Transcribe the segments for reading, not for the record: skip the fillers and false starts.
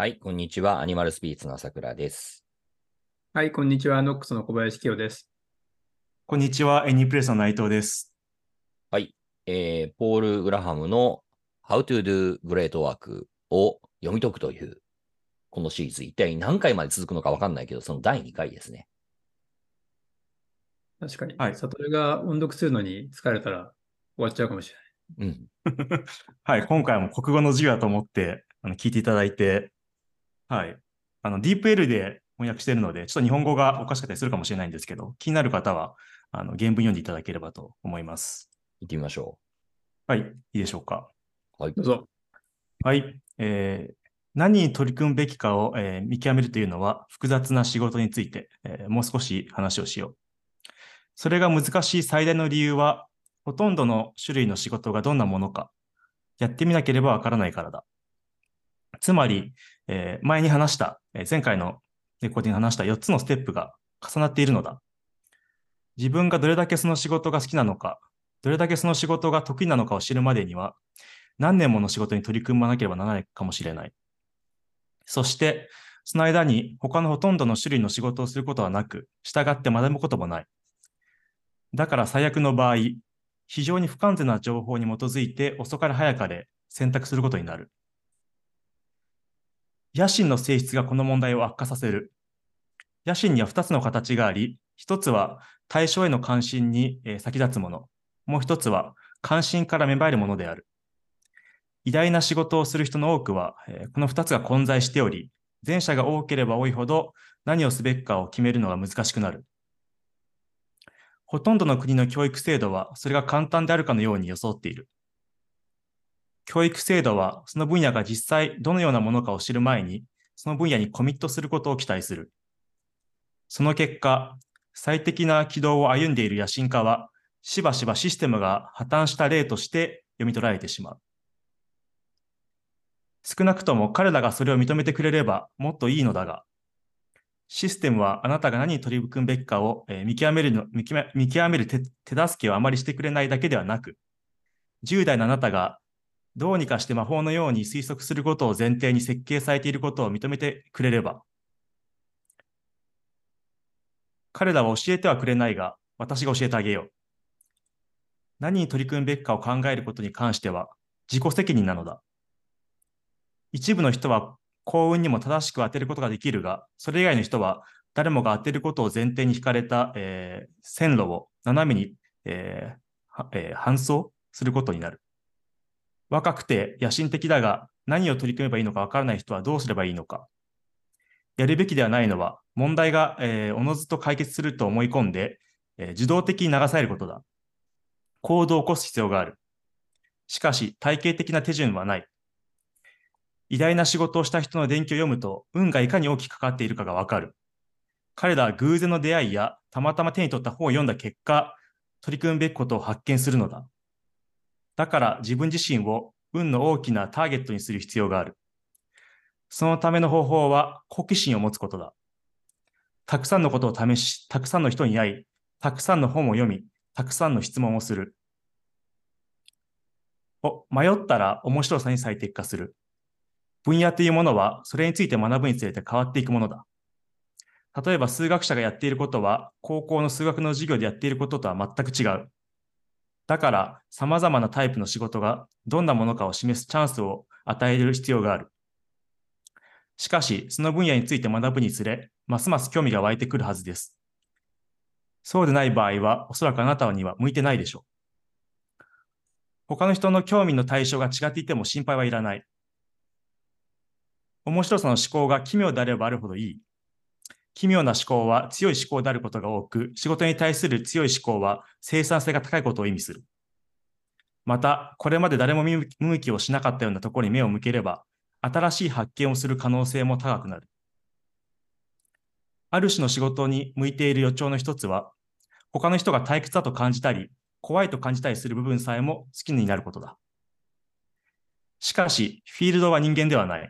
はい、こんにちは。アニマルスピーツの朝倉です。はい、こんにちは。ノックスの小林清です。こんにちは。エニープレスの内藤です。はい、ポール・グラハムの How to Do Great Work を読み解くという、このシリーズ、一体何回まで続くのか分かんないけど、その第2回ですね。確かに。はい、サトルが音読するのに疲れたら終わっちゃうかもしれない。うん。はい、今回も国語の授業だと思って聞いていただいて、はい、DeepL で翻訳しているので、ちょっと日本語がおかしかったりするかもしれないんですけど、気になる方は原文読んでいただければと思います。行ってみましょう。はい、いいでしょうか。はい、どうぞ。はい、何に取り組むべきかを、見極めるというのは複雑な仕事について、もう少し話をしよう。それが難しい最大の理由は、ほとんどの種類の仕事がどんなものか、やってみなければわからないからだ。つまり、前に話した、前回のレコーディングで話した4つのステップが重なっているのだ。自分がどれだけその仕事が好きなのか、どれだけその仕事が得意なのかを知るまでには、何年もの仕事に取り組まなければならないかもしれない。そして、その間に他のほとんどの種類の仕事をすることはなく、従って学ぶこともない。だから最悪の場合、非常に不完全な情報に基づいて遅かれ早かれ選択することになる。野心の性質がこの問題を悪化させる。野心には2つの形があり、1つは対象への関心に先立つもの、もう1つは関心から芽生えるものである。偉大な仕事をする人の多くは、この2つが混在しており、前者が多ければ多いほど何をすべきかを決めるのが難しくなる。ほとんどの国の教育制度はそれが簡単であるかのように装っている。教育制度はその分野が実際どのようなものかを知る前に、その分野にコミットすることを期待する。その結果、最適な軌道を歩んでいる野心家は、しばしばシステムが破綻した例として読み取られてしまう。少なくとも彼らがそれを認めてくれればもっといいのだが、システムはあなたが何に取り組むべきかを見極める手助けをあまりしてくれないだけではなく、10代のあなたが、どうにかして魔法のように推測することを前提に設計されていることを認めてくれれば、彼らは教えてはくれないが、私が教えてあげよう。何に取り組むべきかを考えることに関しては自己責任なのだ。一部の人は幸運にも正しく当てることができるが、それ以外の人は誰もが当てることを前提に引かれた、線路を斜めに、搬送することになる。若くて野心的だが何を取り組めばいいのか分からない人はどうすればいいのか。やるべきではないのは問題がおのずと解決すると思い込んで、受動的に流されることだ。行動を起こす必要がある。しかし体系的な手順はない。偉大な仕事をした人の伝記を読むと運がいかに大きくかかっているかが分かる。彼らは偶然の出会いやたまたま手に取った本を読んだ結果、取り組むべきことを発見するのだ。だから自分自身を運の大きなターゲットにする必要がある。そのための方法は好奇心を持つことだ。たくさんのことを試し、たくさんの人に会い、たくさんの本を読み、たくさんの質問をする。迷ったら面白さに最適化する。分野というものはそれについて学ぶにつれて変わっていくものだ。例えば数学者がやっていることは高校の数学の授業でやっていることとは全く違う。だから、様々なタイプの仕事がどんなものかを示すチャンスを与える必要がある。しかし、その分野について学ぶにつれ、ますます興味が湧いてくるはずです。そうでない場合は、おそらくあなたには向いてないでしょう。他の人の興味の対象が違っていても心配はいらない。面白さの思考が奇妙であればあるほどいい。奇妙な思考は強い思考であることが多く、仕事に対する強い思考は生産性が高いことを意味する。また、これまで誰も見向きをしなかったようなところに目を向ければ、新しい発見をする可能性も高くなる。ある種の仕事に向いている予兆の一つは、他の人が退屈だと感じたり、怖いと感じたりする部分さえも好きになることだ。しかし、フィールドは人間ではない。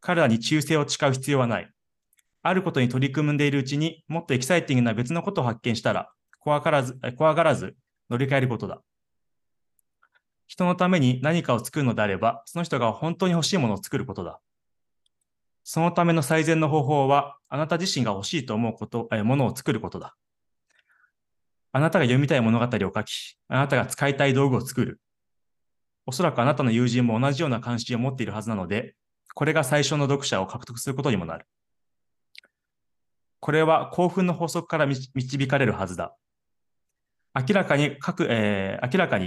彼らに忠誠を誓う必要はない。あることに取り組んでいるうちにもっとエキサイティングな別のことを発見したら怖がらず乗り換えることだ。人のために何かを作るのであれば、その人が本当に欲しいものを作ることだ。そのための最善の方法は、あなた自身が欲しいと思うこと、ものを作ることだ。あなたが読みたい物語を書き、あなたが使いたい道具を作る。おそらくあなたの友人も同じような関心を持っているはずなので、これが最初の読者を獲得することにもなる。これは興奮の法則から導かれるはずだ。明らかに書くの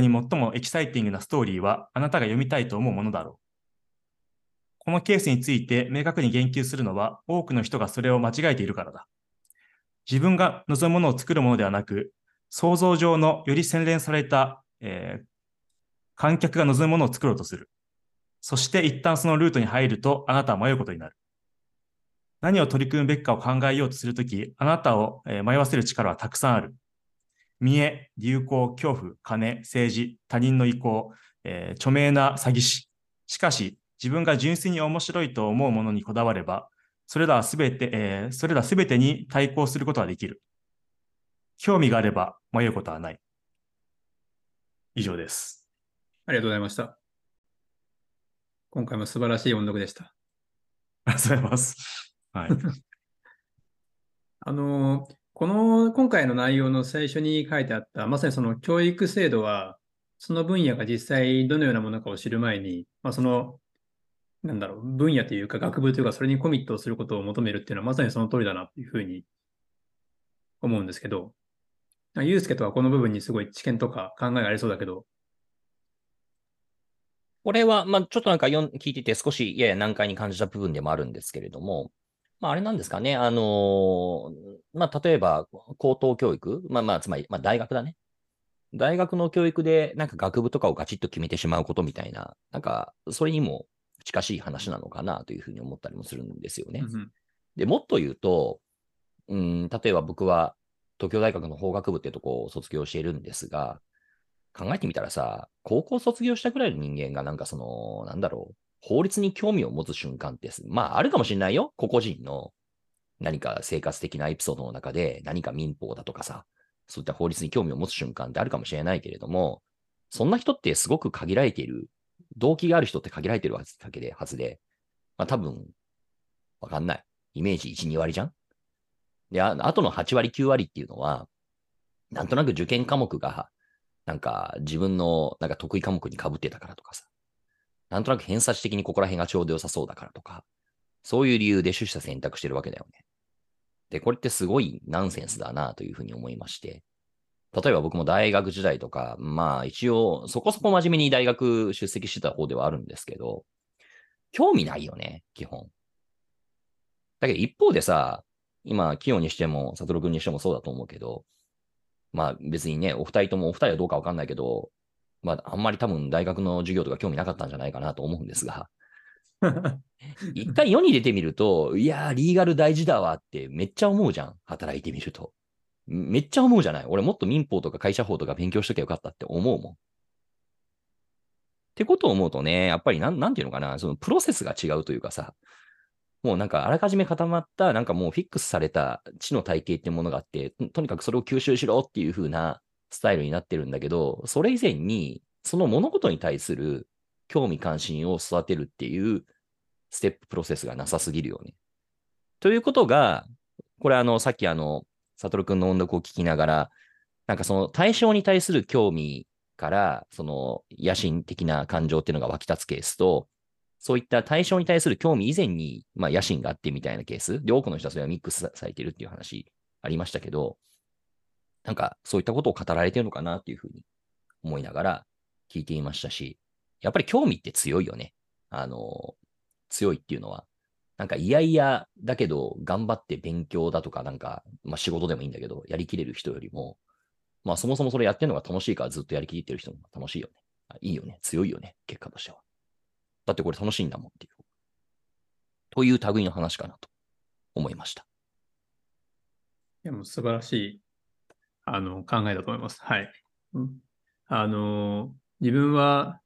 に最もエキサイティングなストーリーは、あなたが読みたいと思うものだろう。このケースについて明確に言及するのは、多くの人がそれを間違えているからだ。自分が望むものを作るものではなく、想像上のより洗練された、観客が望むものを作ろうとする。そして一旦そのルートに入ると、あなたは迷うことになる。何を取り組むべきかを考えようとするとき、あなたを迷わせる力はたくさんある。見栄、流行、恐怖、金、政治、他人の意向、著名な詐欺師。しかし、自分が純粋に面白いと思うものにこだわれば、それらすべてに対抗することはできる。興味があれば迷うことはない。以上です。ありがとうございました。今回も素晴らしい音読でした。ありがとうございます。はい。今回の内容の最初に書いてあった、まさにその教育制度は、その分野が実際どのようなものかを知る前に、その分野というか学部というかそれにコミットをすることを求めるっていうのはまさにその通りだなというふうに思うんですけど、ゆうすけとはこの部分にすごい知見とか考えがありそうだけど。これは、ちょっと聞いてて少しやや難解に感じた部分でもあるんですけれども、あれなんですかね、例えば高等教育、つまり、大学だね。大学の教育で学部とかをガチッと決めてしまうことみたいな、それにも近しい話なのかなというふうに思ったりもするんですよね。うん、でもっと言うと、例えば僕は東京大学の法学部っていうとこを卒業しているんですが、考えてみたらさ、高校卒業したくらいの人間が法律に興味を持つ瞬間ってあるかもしれないよ。個々人の何か生活的なエピソードの中で何か民法だとかさ、そういった法律に興味を持つ瞬間ってあるかもしれないけれども、そんな人ってすごく限られている、動機がある人って限られているわけで、多分、わかんない。イメージ1、2割じゃん。で、あとの8割、9割っていうのは、なんとなく受験科目が、自分の得意科目に被ってたからとかさ、なんとなく偏差値的にここら辺がちょうど良さそうだからとか、そういう理由で取捨選択してるわけだよね。で、これってすごいナンセンスだなというふうに思いまして、例えば僕も大学時代とか、一応そこそこ真面目に大学出席してた方ではあるんですけど、興味ないよね、基本。だけど一方でさ、今、キヨにしても、サトル君にしてもそうだと思うけど、別にね、お二人はどうかわかんないけど、あんまり多分大学の授業とか興味なかったんじゃないかなと思うんですが、一回世に出てみると、いやー、リーガル大事だわってめっちゃ思うじゃん。働いてみると。めっちゃ思うじゃない。俺もっと民法とか会社法とか勉強しときゃよかったって思うもん。ってことを思うとね、やっぱりなんていうのかな、そのプロセスが違うというかさ、もうあらかじめ固まった、もうフィックスされた知の体系ってものがあって、とにかくそれを吸収しろっていう風なスタイルになってるんだけど、それ以前に、その物事に対する興味関心を育てるっていうステッププロセスがなさすぎるよね。ということが、これさっきサトル君の音読を聞きながら、その対象に対する興味から、その野心的な感情っていうのが湧き立つケースと、そういった対象に対する興味以前に、野心があってみたいなケースで、多くの人はそれはミックスされてるっていう話ありましたけど、そういったことを語られてるのかなっていうふうに思いながら聞いていましたし、やっぱり興味って強いよね。強いっていうのは、いやいやだけど頑張って勉強だとか仕事でもいいんだけど、やりきれる人よりも、そもそもそれやってるのが楽しいからずっとやりきってる人も楽しいよね。いいよね。強いよね。結果としては。だってこれ楽しいんだもんっていう。という類の話かなと思いました。いや、もう素晴らしい、考えだと思います。はい。自分は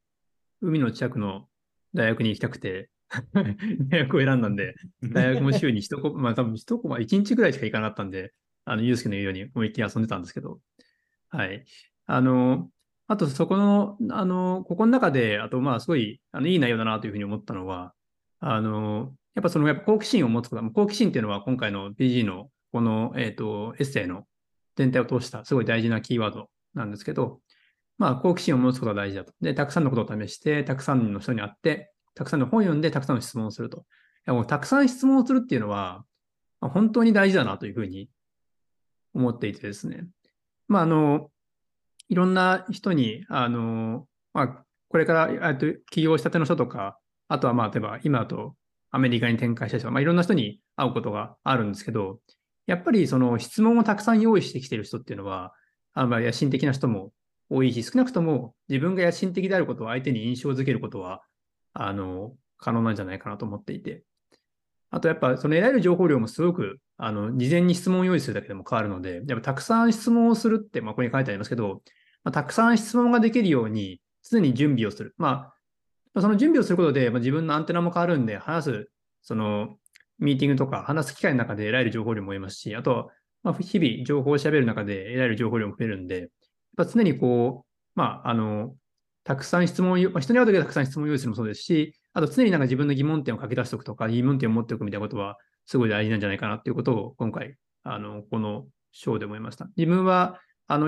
海の近くの大学に行きたくて、大学を選んだんで、大学も週に1コマ、多分1コマ、1日ぐらいしか行かなかったんで、ゆうすけの言うように思いっきり遊んでたんですけど、はい。あと、そこの、ここの中で、あと、すごい、いい内容だなというふうに思ったのは、やっぱそのやっぱ好奇心を持つこと、好奇心っていうのは今回の PG のこの、エッセイの全体を通したすごい大事なキーワードなんですけど、まあ、好奇心を持つことが大事だと。で、たくさんのことを試して、たくさんの人に会って、たくさんの本を読んで、たくさんの質問をすると。たくさん質問をするっていうのは、まあ、本当に大事だなというふうに思っていてですね。まあ、いろんな人に、まあ、これから起業したての人とか、あとはまあ、例えば今だとアメリカに展開した人、まあ、いろんな人に会うことがあるんですけど、やっぱりその質問をたくさん用意してきている人っていうのは、野心的な人も多いし、少なくとも自分が野心的であることを相手に印象づけることは、可能なんじゃないかなと思っていて。あとやっぱその得られる情報量もすごく、事前に質問を用意するだけでも変わるので、やっぱたくさん質問をするって、まあ、ここに書いてありますけど、まあ、たくさん質問ができるように常に準備をする。まあ、その準備をすることで、まあ、自分のアンテナも変わるんで、話す、その、ミーティングとか話す機会の中で得られる情報量も増えますし、あと、まあ、日々情報を喋る中で得られる情報量も増えるんで、やっぱ常にこう、まあ、たくさん質問を、人に会うときはたくさん質問を用意するもそうですし、あと常になんか自分の疑問点を書き出しておくとか、疑問点を持っておくみたいなことはすごい大事なんじゃないかなっていうことを今回、この章で思いました。自分は、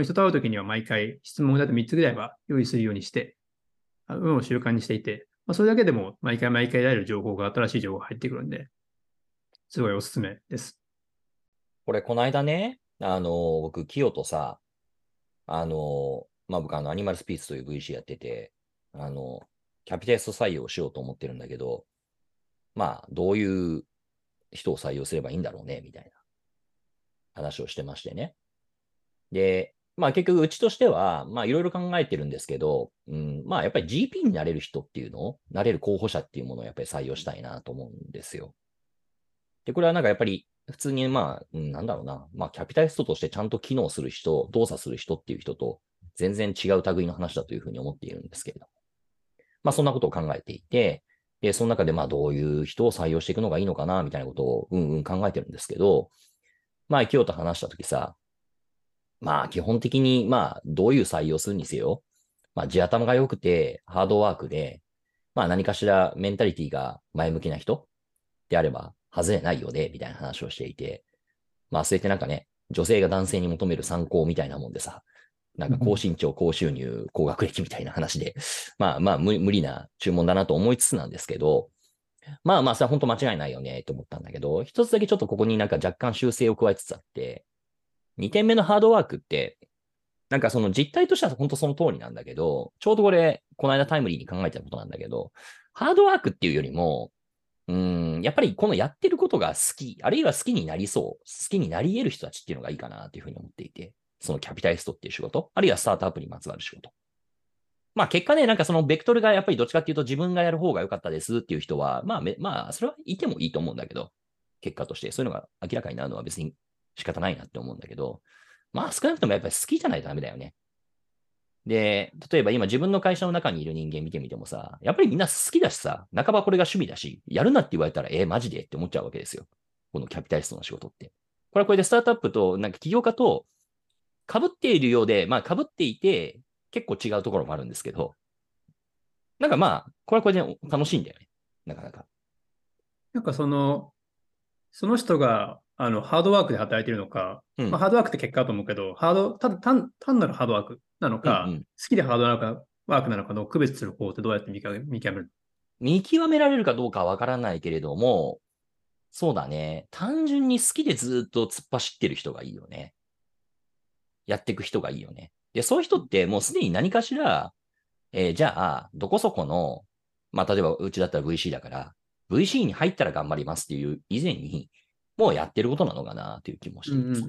人と会うときには毎回質問をだって3つぐらいは用意するようにして、運を習慣にしていて、まあ、それだけでも毎回毎回得られる情報が、新しい情報が入ってくるんで、すごいおすすめです。これ、この間ね、僕、キヨとさ、まあ、僕、アニマルスピースという VC やってて、キャピタリスト採用をしようと思ってるんだけど、まあ、どういう人を採用すればいいんだろうね、みたいな話をしてましてね。で、まあ、結局、うちとしては、まあ、いろいろ考えてるんですけど、まあ、やっぱり GP になれる人っていうのを、なれる候補者っていうものをやっぱり採用したいなと思うんですよ。で、これはなんかやっぱり普通にまあ、なんだろうな、まあキャピタリストとしてちゃんと機能する人、動作する人っていう人と全然違う類の話だというふうに思っているんですけれども。まあそんなことを考えていて、で、その中でまあどういう人を採用していくのがいいのかな、みたいなことを考えてるんですけど、まあ清と話したときさ、まあ基本的にまあどういう採用するにせよ、まあ地頭が良くてハードワークで、まあ何かしらメンタリティが前向きな人であれば、外れないよね、みたいな話をしていて。まあ、それってなんかね、女性が男性に求める参考みたいなもんでさ、なんか高身長、高収入、高学歴みたいな話で、まあまあ無理な注文だなと思いつつなんですけど、まあまあ、それは本当間違いないよね、と思ったんだけど、一つだけちょっとここになんか若干修正を加えつつあって、2点目のハードワークって、なんかその実態としては本当その通りなんだけど、ちょうどこれ、この間タイムリーに考えたことなんだけど、ハードワークっていうよりも、やっぱりこのやってることが好き、あるいは好きになりそう、好きになり得る人たちっていうのがいいかなというふうに思っていて、そのキャピタリストっていう仕事、あるいはスタートアップにまつわる仕事。まあ結果ね、なんかそのベクトルがやっぱりどっちかっていうと自分がやる方が良かったですっていう人は、まあ、それはいてもいいと思うんだけど、結果としてそういうのが明らかになるのは別に仕方ないなって思うんだけど、まあ少なくともやっぱり好きじゃないとダメだよね。で、例えば今自分の会社の中にいる人間見てみてもさ、やっぱりみんな好きだしさ、半ばこれが趣味だし、やるなって言われたら、マジでって思っちゃうわけですよ。このキャピタリストの仕事って。これはこれでスタートアップと、なんか起業家と被っているようで、まあ被っていて、結構違うところもあるんですけど、なんかまあ、これはこれで楽しいんだよね。なかなか。なんかその人が、ハードワークで働いているのか、まあ、ハードワークって結果だと思うけど、単なるハードワークなのか、好きでハードワークなのかの区別する方ってどうやって見極める？見極められるかどうかわからないけれども、そうだね。単純に好きでずっと突っ走ってる人がいいよね。やっていく人がいいよね。で、そういう人ってもうすでに何かしら、じゃあ、どこそこの、まあ、例えばうちだったら VC だから、VC に入ったら頑張りますっていう以前に、もうやってることなのかなという気もしています。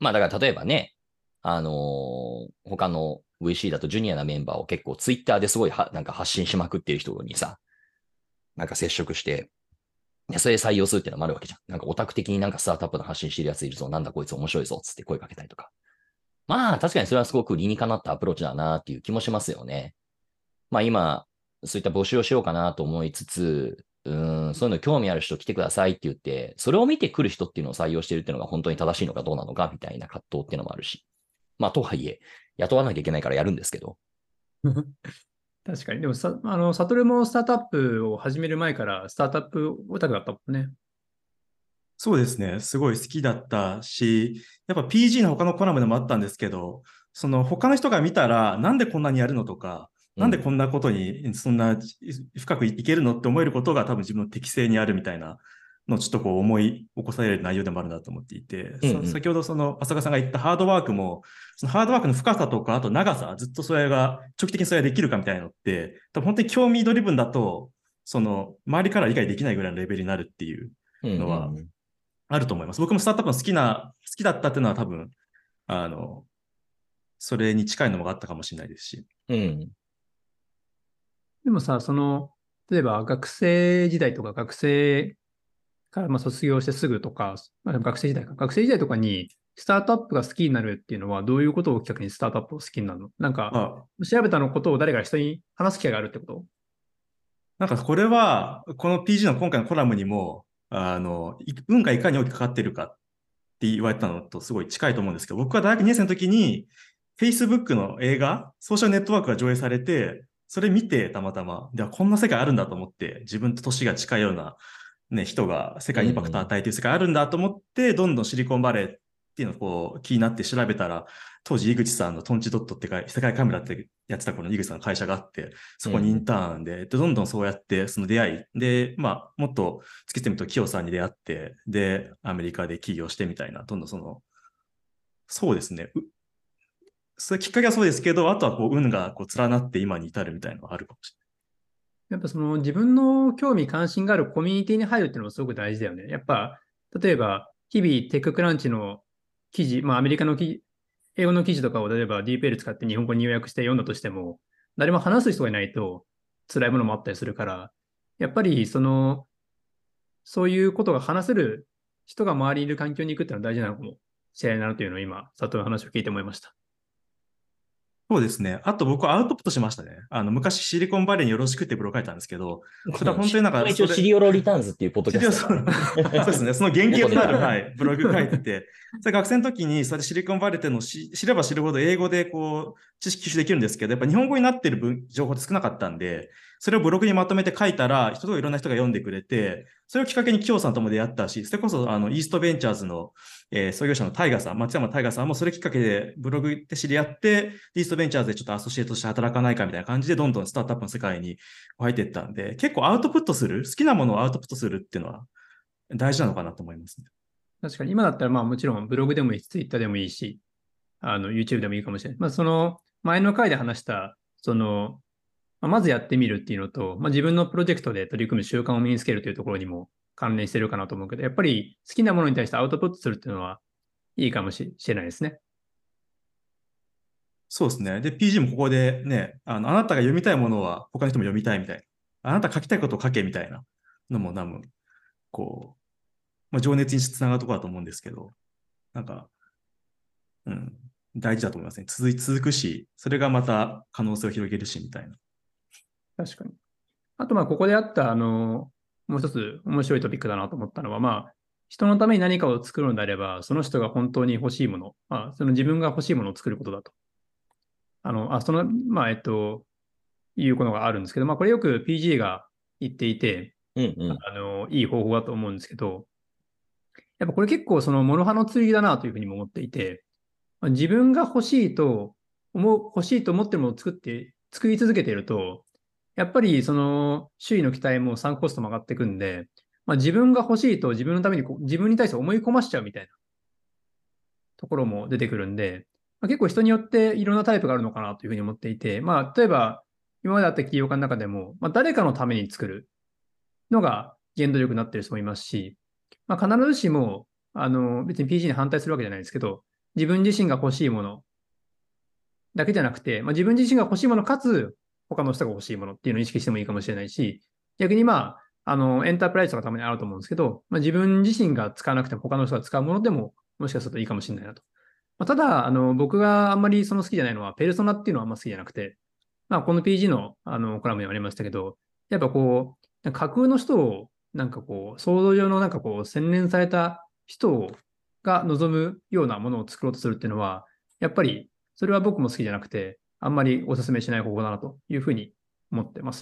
まあだから例えばね、他の VC だとジュニアなメンバーを結構ツイッターですごいなんか発信しまくってる人にさ、なんか接触して、それ採用するっていうのもあるわけじゃん。なんかオタク的になんかスタートアップの発信してるやついるぞ、なんだこいつ面白いぞ、つって声かけたりとか。まあ確かにそれはすごく理にかなったアプローチだなっていう気もしますよね。まあ今、そういった募集をしようかなと思いつつ、そういうの興味ある人来てくださいって言って、それを見てくる人っていうのを採用してるっていうのが本当に正しいのかどうなのかみたいな葛藤っていうのもあるし。まあ、とはいえ、雇わなきゃいけないからやるんですけど。確かに。でもさ、サトルもスタートアップを始める前からスタートアップオタクだったもんね。そうですね。すごい好きだったし、やっぱ PG の他のコラムでもあったんですけど、その他の人が見たらなんでこんなにやるのとか、なんでこんなことにそんな深くいけるのって思えることが多分自分の適性にあるみたいなのをちょっとこう思い起こされる内容でもあるなと思っていて、うんうん、先ほどその浅香さんが言ったハードワークも、そのハードワークの深さとかあと長さ、ずっとそれが長期的にそれができるかみたいなのって多分本当に興味ドリブンだとその周りから理解できないぐらいのレベルになるっていうのはあると思います。僕もスタートアップの好きだったっていうのは多分それに近いのもあったかもしれないですし、うん、でもさ、その例えば学生時代とか学生から卒業してすぐとか、学生時代とかにスタートアップが好きになるっていうのはどういうことをきっかけにスタートアップを好きになるの？なんか調べたのことを誰か人に話す機会があるってこと？なんかこれはこの PG の今回のコラムにも運がいかに大きくかかってるかって言われたのとすごい近いと思うんですけど、僕は大学2年生の時に Facebook の映画ソーシャルネットワークが上映されて、それ見てたまたまではこんな世界あるんだと思って、自分と年が近いような、ね、人が世界にインパクトを与えている世界あるんだと思って、どんどんシリコンバレーっていうのをこう気になって調べたら、当時井口さんのトンチドットって世界カメラってやってたこの井口さんの会社があって、そこにインターンで、どんどんそうやってその出会いで、もっと突き詰めるとキヨさんに出会って、でアメリカで起業してみたいな、どんどんそうですね、それきっかけはそうですけど、あとはこう運がこう連なって今に至るみたいなのがあるかもしれない。やっぱその自分の興味関心があるコミュニティに入るっていうのもすごく大事だよね。やっぱ例えば日々テッククランチの記事、アメリカの英語の記事とかを例えば DeepL 使って日本語に要約して読んだとしても、誰も話す人がいないと辛いものもあったりするから、やっぱりそういうことが話せる人が周りにいる環境に行くっていうのは大事なのかもしれないなというのを今佐藤の話を聞いて思いました。そうですね。あと僕はアウトプットしましたね。昔シリコンバレーによろしくってブログ書いたんですけど、それは本当になんか一応シリオロリターンズっていうポッドキャスト、そうですね。その原型となる、はい、ブログ書いてて、それ学生の時にそれシリコンバレーっていうのを知れば知るほど英語でこう知識吸収できるんですけど、やっぱ日本語になってる情報って少なかったんで、それをブログにまとめて書いたら、すごいいろんな人が読んでくれて、それをきっかけにキヨさんとも出会ったし、それこそイーストベンチャーズの、創業者のタイガーさん、松山タイガーさんもそれきっかけでブログで知り合って、イーストベンチャーズでちょっとアソシエートして働かないかみたいな感じで、どんどんスタートアップの世界に入っていったんで、結構アウトプットする、好きなものをアウトプットするっていうのは大事なのかなと思いますね。確かに今だったらもちろんブログでもいい、ツイッターでもいいし、YouTube でもいいかもしれない。その前の回で話した、まずやってみるっていうのと、自分のプロジェクトで取り組む習慣を身につけるというところにも関連してるかなと思うけど、やっぱり好きなものに対してアウトプットするっていうのはいいかもしれないですね。そうですね。で、PG もここでね、あなたが読みたいものは他の人も読みたいみたいな。あなた書きたいことを書けみたいなのも多分、こう、情熱につながるところだと思うんですけど、なんか、うん、大事だと思いますね。続くし、それがまた可能性を広げるしみたいな。確かに。あとここであったもう一つ面白いトピックだなと思ったのは、人のために何かを作るのであれば、その人が本当に欲しいもの、その自分が欲しいものを作ることだと。いうことがあるんですけど、これよく PG が言っていて、うんうん、いい方法だと思うんですけど、やっぱこれ結構諸刃の剣だなというふうにも思っていて、自分が欲しいと思ってるものを作り続けていると、やっぱり周囲の期待もサンコストも上がっていくんで、自分が欲しいと自分のために自分に対して思い込ましちゃうみたいなところも出てくるんで、結構人によっていろんなタイプがあるのかなというふうに思っていて、例えば今まであった起業家の中でも、誰かのために作るのが原動力になっている人もいますし、必ずしも別に PG に反対するわけじゃないですけど、自分自身が欲しいものだけじゃなくて、自分自身が欲しいものかつ他の人が欲しいものっていうのを意識してもいいかもしれないし、逆にエンタープライズとかたまにあると思うんですけど、自分自身が使わなくても他の人が使うものでももしかするといいかもしれないなと。ただ僕があんまり好きじゃないのはペルソナっていうのはあんま好きじゃなくて、この PG のコラムにもありましたけど、やっぱこう架空の人をなんかこう想像上のなんかこう洗練された人が望むようなものを作ろうとするっていうのは、やっぱりそれは僕も好きじゃなくて、あんまりお勧めしない方法だなというふうに思ってます。